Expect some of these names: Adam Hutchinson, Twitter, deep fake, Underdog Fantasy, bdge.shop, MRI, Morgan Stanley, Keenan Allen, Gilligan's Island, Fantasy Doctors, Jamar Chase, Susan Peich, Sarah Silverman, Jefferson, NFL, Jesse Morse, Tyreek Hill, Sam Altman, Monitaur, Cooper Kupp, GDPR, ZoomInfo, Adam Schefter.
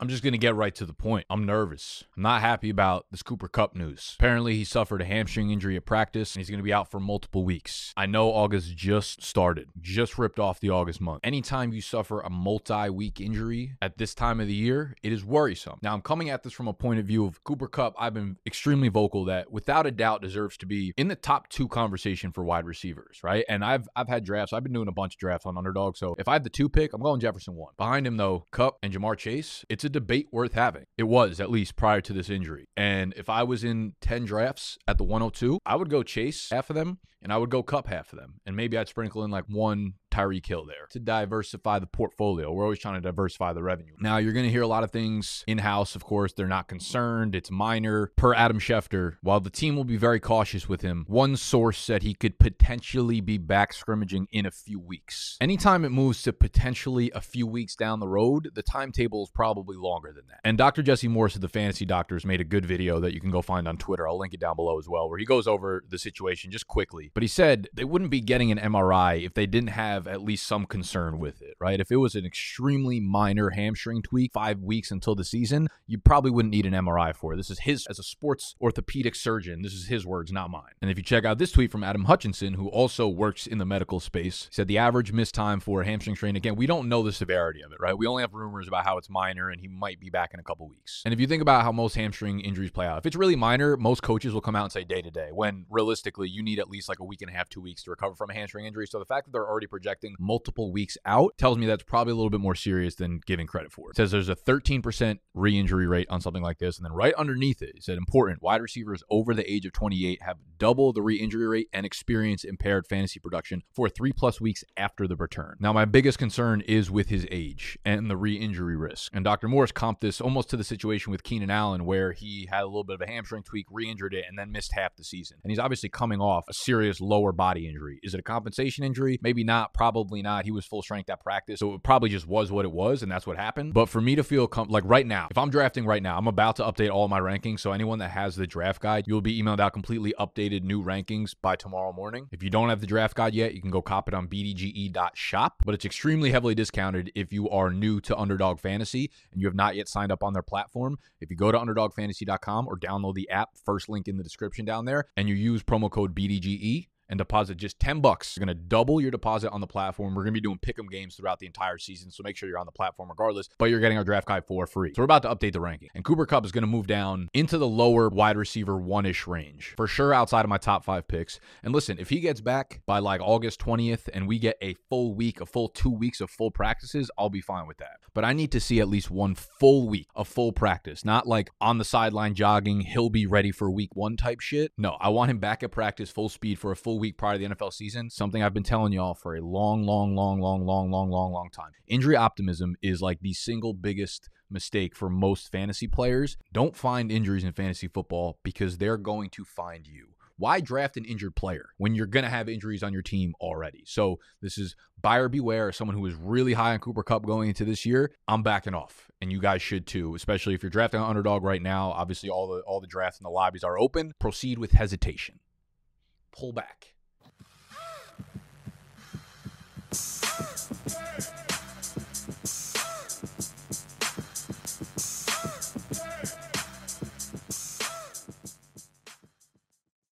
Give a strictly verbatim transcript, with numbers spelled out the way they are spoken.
I'm just going to get right to the point. I'm nervous. I'm not happy about this Cooper Kupp news. Apparently, he suffered a hamstring injury at practice, and he's going to be out for multiple weeks. I know August just started, just ripped off the August month. Anytime you suffer a multi-week injury at this time of the year, it is worrisome. Now, I'm coming at this from a point of view of Cooper Kupp. I've been extremely vocal that, without a doubt, deserves to be in the top two conversation for wide receivers, right? And I've I've had drafts. I've been doing a bunch of drafts on Underdog, so if I have the two pick, I'm going Jefferson one. Behind him, though, Kupp and Jamar Chase. It's a debate worth having. It was, at least prior to this injury. And if I was in ten drafts at the one oh two, I would go Chase half of them, and I would go Kupp half of them. And maybe I'd sprinkle in like one Tyreek Hill there to diversify the portfolio. We're always trying to diversify the revenue. Now, you're going to hear a lot of things in-house, of course. They're not concerned. It's minor. Per Adam Schefter, while the team will be very cautious with him, one source said he could potentially be back scrimmaging in a few weeks. Anytime it moves to potentially a few weeks down the road, the timetable is probably longer than that. And Doctor Jesse Morse of the Fantasy Doctors made a good video that you can go find on Twitter. I'll link it down below as well, where he goes over the situation just quickly. But he said they wouldn't be getting an M R I if they didn't have at least some concern with it, right? If it was an extremely minor hamstring tweak, five weeks until the season, you probably wouldn't need an M R I for it. This is his, as a sports orthopedic surgeon, this is his words, not mine. And if you check out this tweet from Adam Hutchinson, who also works in the medical space, he said the average missed time for a hamstring strain, again, we don't know the severity of it, right? We only have rumors about how it's minor and he might be back in a couple weeks. And if you think about how most hamstring injuries play out, if it's really minor, most coaches will come out and say day to day, when realistically you need at least like a week and a half, two weeks to recover from a hamstring injury. So the fact that they're already projecting multiple weeks out tells me that's probably a little bit more serious than giving credit for. It says there's a thirteen percent re-injury rate on something like this. And then right underneath it, it said important, wide receivers over the age of twenty-eight have double the re-injury rate and experience impaired fantasy production for three plus weeks after the return. Now, my biggest concern is with his age and the re-injury risk. And Doctor Morse comped this almost to the situation with Keenan Allen, where he had a little bit of a hamstring tweak, re-injured it, and then missed half the season. And he's obviously coming off a serious lower body injury. Is it a compensation injury? Maybe not. Probably not. He was full strength at practice, so it probably just was what it was, and that's what happened. But for me to feel com- like right now, if I'm drafting right now, I'm about to update all my rankings. So anyone that has the draft guide, you'll be emailed out completely updated new rankings by tomorrow morning. If you don't have the draft guide yet, you can go cop it on b d g e dot shop, but it's extremely heavily discounted if you are new to Underdog Fantasy and you have not yet signed up on their platform. If you go to underdog fantasy dot com or download the app, first link in the description down there, and you use promo code B D G E, and deposit just ten bucks. You're going to double your deposit on the platform. We're going to be doing pick'em games throughout the entire season, so make sure you're on the platform regardless, but you're getting our draft guide for free. So we're about to update the ranking, and Cooper Kupp is going to move down into the lower wide receiver one-ish range, for sure outside of my top five picks. And listen, if he gets back by like August twentieth and we get a full week, a full two weeks of full practices, I'll be fine with that. But I need to see at least one full week of full practice, not like on the sideline jogging, he'll be ready for week one type shit. No, I want him back at practice full speed for a full week prior to the N F L season, something I've been telling y'all for a long, long, long, long, long, long, long, long time. Injury optimism is like the single biggest mistake for most fantasy players. Don't find injuries in fantasy football because they're going to find you. Why draft an injured player when you're going to have injuries on your team already? So this is buyer beware. Someone who is really high on Cooper Kupp going into this year, I'm backing off, and you guys should too, especially if you're drafting an Underdog right now. Obviously, all the all the drafts and the lobbies are open. Proceed with hesitation. Pull back.